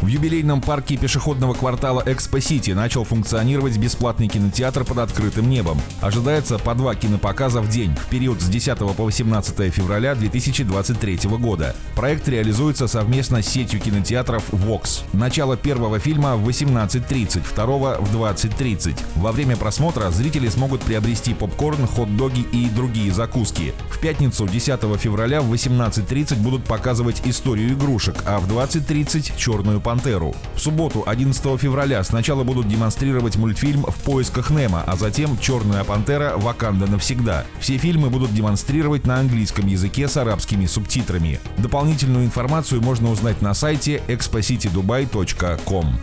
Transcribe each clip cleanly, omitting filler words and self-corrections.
В юбилейном парке пешеходного квартала Экспо-Сити начал функционировать бесплатный кинотеатр под открытым небом. Ожидается по 2 кинопоказа в день в период с 10 по 18 февраля 2023 года. Проект реализуется совместно с сетью кинотеатров Vox. Начало первого фильма в 18:30, второго в 20:30. Во время просмотра зрители смогут приобрести попкорн, хот-доги и другие закуски. В пятницу 10 февраля в 18:30 будут показывать историю игрушек, а в 20:30 «Черную пантеру». В субботу, 11 февраля, сначала будут демонстрировать мультфильм «В поисках Немо», а затем «Черная пантера: Ваканда навсегда». Все фильмы будут демонстрировать на английском языке с арабскими субтитрами. Дополнительную информацию можно узнать на сайте expocitydubai.com.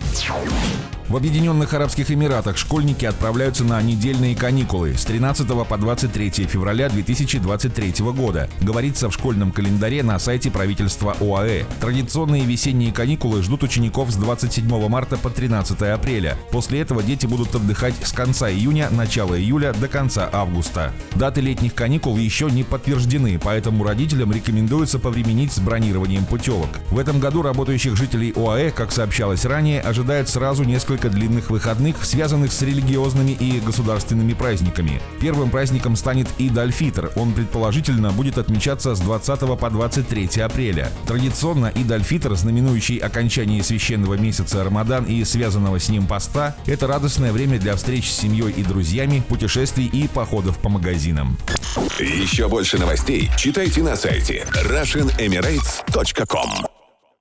В Объединенных Арабских Эмиратах школьники отправляются на недельные каникулы с 13 по 23 февраля 2023 года, говорится в школьном календаре на сайте правительства ОАЭ. Традиционные весенние каникулы ждут учеников с 27 марта по 13 апреля. После этого дети будут отдыхать с конца июня, начала июля до конца августа. Даты летних каникул еще не подтверждены, поэтому родителям рекомендуется повременить с бронированием путевок. В этом году работающих жителей ОАЭ, как сообщалось ранее, ожидает сразу несколько длинных выходных, связанных с религиозными и государственными праздниками. Первым праздником станет Ид аль-Фитр. Он, предположительно, будет отмечаться с 20 по 23 апреля. Традиционно Ид аль-Фитр, знаменующий окончание священного месяца Рамадан и связанного с ним поста, – это радостное время для встреч с семьей и друзьями, путешествий и походов по магазинам. Еще больше новостей читайте на сайте RussianEmirates.com.